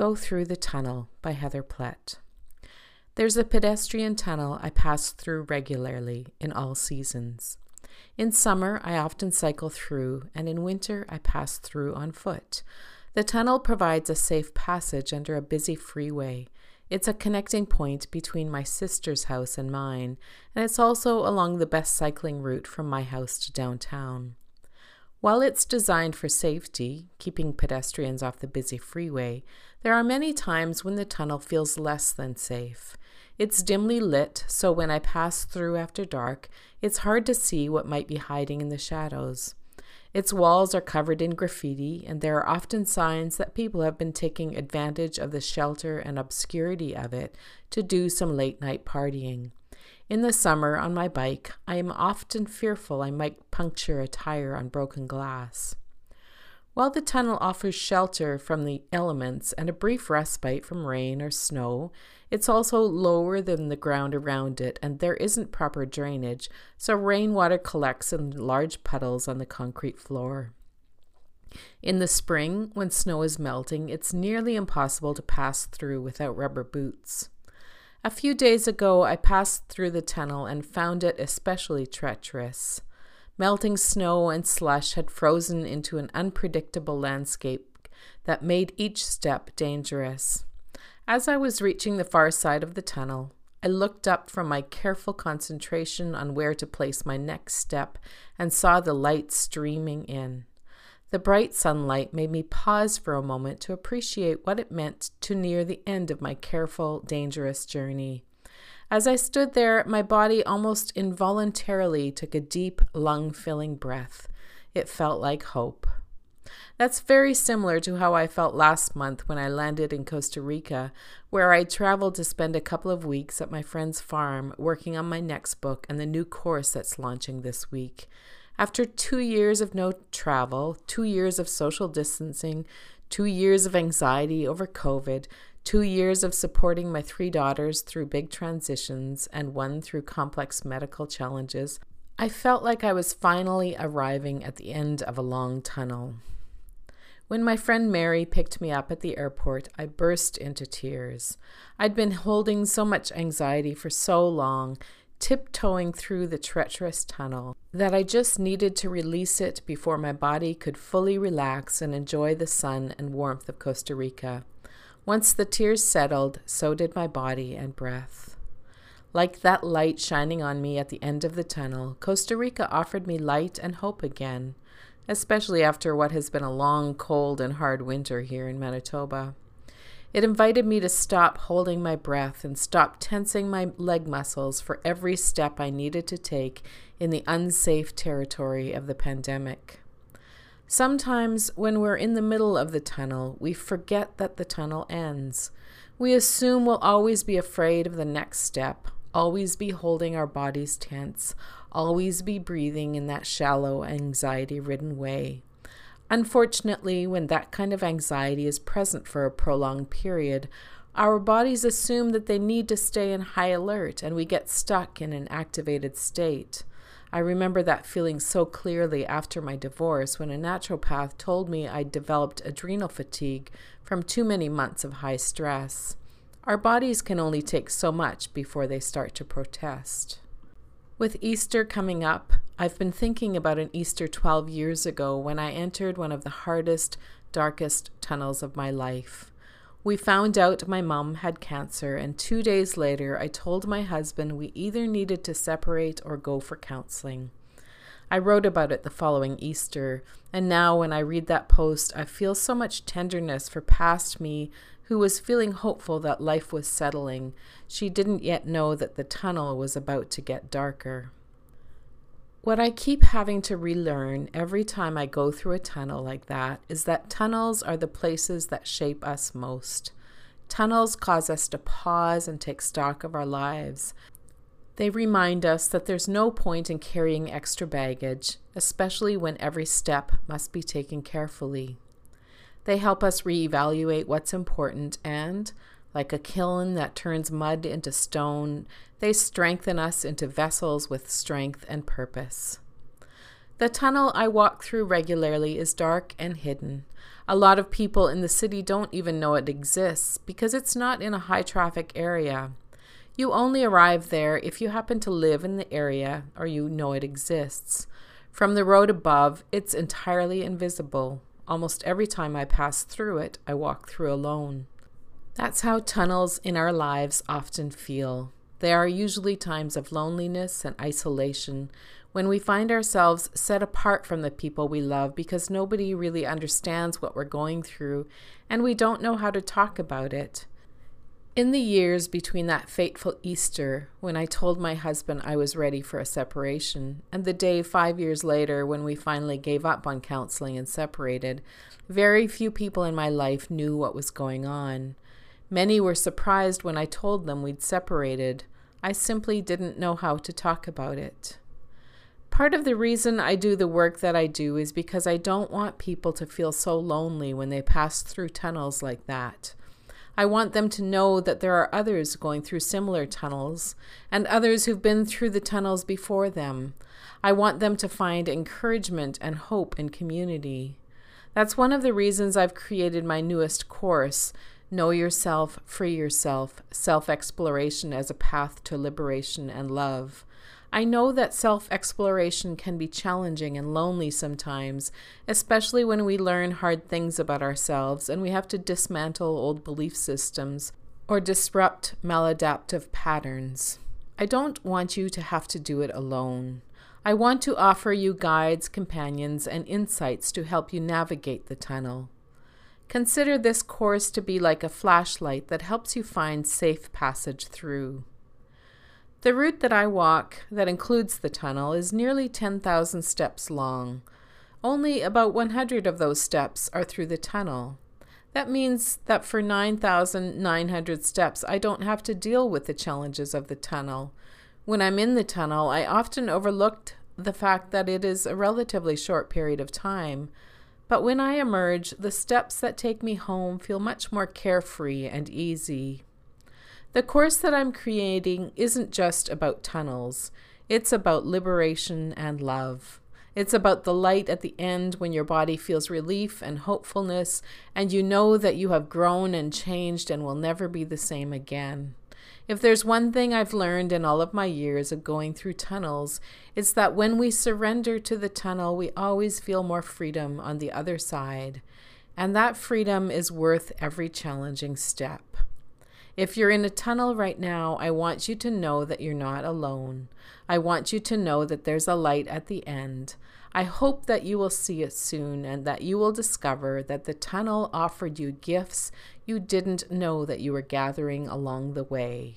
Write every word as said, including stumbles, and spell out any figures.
Go Through the Tunnel by Heather Plett. There's a pedestrian tunnel I pass through regularly in all seasons. In summer, I often cycle through, and in winter, I pass through on foot. The tunnel provides a safe passage under a busy freeway. It's a connecting point between my sister's house and mine, and it's also along the best cycling route from my house to downtown. While it's designed for safety, keeping pedestrians off the busy freeway, there are many times when the tunnel feels less than safe. It's dimly lit, so when I pass through after dark, it's hard to see what might be hiding in the shadows. Its walls are covered in graffiti, and there are often signs that people have been taking advantage of the shelter and obscurity of it to do some late-night partying. In the summer, on my bike, I am often fearful I might puncture a tire on broken glass. While the tunnel offers shelter from the elements and a brief respite from rain or snow, it's also lower than the ground around it, and there isn't proper drainage, so rainwater collects in large puddles on the concrete floor. In the spring, when snow is melting, it's nearly impossible to pass through without rubber boots. A few days ago, I passed through the tunnel and found it especially treacherous. Melting snow and slush had frozen into an unpredictable landscape that made each step dangerous. As I was reaching the far side of the tunnel, I looked up from my careful concentration on where to place my next step and saw the light streaming in. The bright sunlight made me pause for a moment to appreciate what it meant to near the end of my careful, dangerous journey. As I stood there, my body almost involuntarily took a deep, lung-filling breath. It felt like hope. That's very similar to how I felt last month when I landed in Costa Rica, where I traveled to spend a couple of weeks at my friend's farm working on my next book and the new course that's launching this week. After two years of no travel, two years of social distancing, two years of anxiety over COVID, two years of supporting my three daughters through big transitions and one through complex medical challenges, I felt like I was finally arriving at the end of a long tunnel. When my friend Mary picked me up at the airport, I burst into tears. I'd been holding so much anxiety for so long, tiptoeing through the treacherous tunnel, that I just needed to release it before my body could fully relax and enjoy the sun and warmth of Costa Rica. Once the tears settled, so did my body and breath. Like that light shining on me at the end of the tunnel, Costa Rica offered me light and hope again, especially after what has been a long, cold, and hard winter here in Manitoba. It invited me to stop holding my breath and stop tensing my leg muscles for every step I needed to take in the unsafe territory of the pandemic. Sometimes, when we're in the middle of the tunnel, we forget that the tunnel ends. We assume we'll always be afraid of the next step, always be holding our bodies tense, always be breathing in that shallow, anxiety-ridden way. Unfortunately, when that kind of anxiety is present for a prolonged period, our bodies assume that they need to stay in high alert, and we get stuck in an activated state. I remember that feeling so clearly after my divorce when a naturopath told me I'd developed adrenal fatigue from too many months of high stress. Our bodies can only take so much before they start to protest. With Easter coming up, I've been thinking about an Easter twelve years ago when I entered one of the hardest, darkest tunnels of my life. We found out my mom had cancer, and two days later I told my husband we either needed to separate or go for counseling. I wrote about it the following Easter, and now when I read that post, I feel so much tenderness for past me, who was feeling hopeful that life was settling. She didn't yet know that the tunnel was about to get darker. What I keep having to relearn every time I go through a tunnel like that is that tunnels are the places that shape us most. Tunnels cause us to pause and take stock of our lives. They remind us that there's no point in carrying extra baggage, especially when every step must be taken carefully. They help us reevaluate what's important and, like a kiln that turns mud into stone, they strengthen us into vessels with strength and purpose. The tunnel I walk through regularly is dark and hidden. A lot of people in the city don't even know it exists because it's not in a high-traffic area. You only arrive there if you happen to live in the area or you know it exists. From the road above, it's entirely invisible. Almost every time I pass through it, I walk through alone. That's how tunnels in our lives often feel. They are usually times of loneliness and isolation, when we find ourselves set apart from the people we love because nobody really understands what we're going through and we don't know how to talk about it. In the years between that fateful Easter, when I told my husband I was ready for a separation, and the day five years later when we finally gave up on counseling and separated, very few people in my life knew what was going on. Many were surprised when I told them we'd separated. I simply didn't know how to talk about it. Part of the reason I do the work that I do is because I don't want people to feel so lonely when they pass through tunnels like that. I want them to know that there are others going through similar tunnels and others who've been through the tunnels before them. I want them to find encouragement and hope in community. That's one of the reasons I've created my newest course, Know Yourself, Free Yourself, Self-Exploration as a Path to Liberation and Love. I know that self-exploration can be challenging and lonely sometimes, especially when we learn hard things about ourselves and we have to dismantle old belief systems or disrupt maladaptive patterns. I don't want you to have to do it alone. I want to offer you guides, companions, and insights to help you navigate the tunnel. Consider this course to be like a flashlight that helps you find safe passage through. The route that I walk, that includes the tunnel, is nearly ten thousand steps long. Only about one hundred of those steps are through the tunnel. That means that for nine thousand nine hundred steps, I don't have to deal with the challenges of the tunnel. When I'm in the tunnel, I often overlooked the fact that it is a relatively short period of time. But when I emerge, the steps that take me home feel much more carefree and easy. The course that I'm creating isn't just about tunnels. It's about liberation and love. It's about the light at the end when your body feels relief and hopefulness, and you know that you have grown and changed and will never be the same again. If there's one thing I've learned in all of my years of going through tunnels, it's that when we surrender to the tunnel, we always feel more freedom on the other side. And that freedom is worth every challenging step. If you're in a tunnel right now, I want you to know that you're not alone. I want you to know that there's a light at the end. I hope that you will see it soon and that you will discover that the tunnel offered you gifts you didn't know that you were gathering along the way.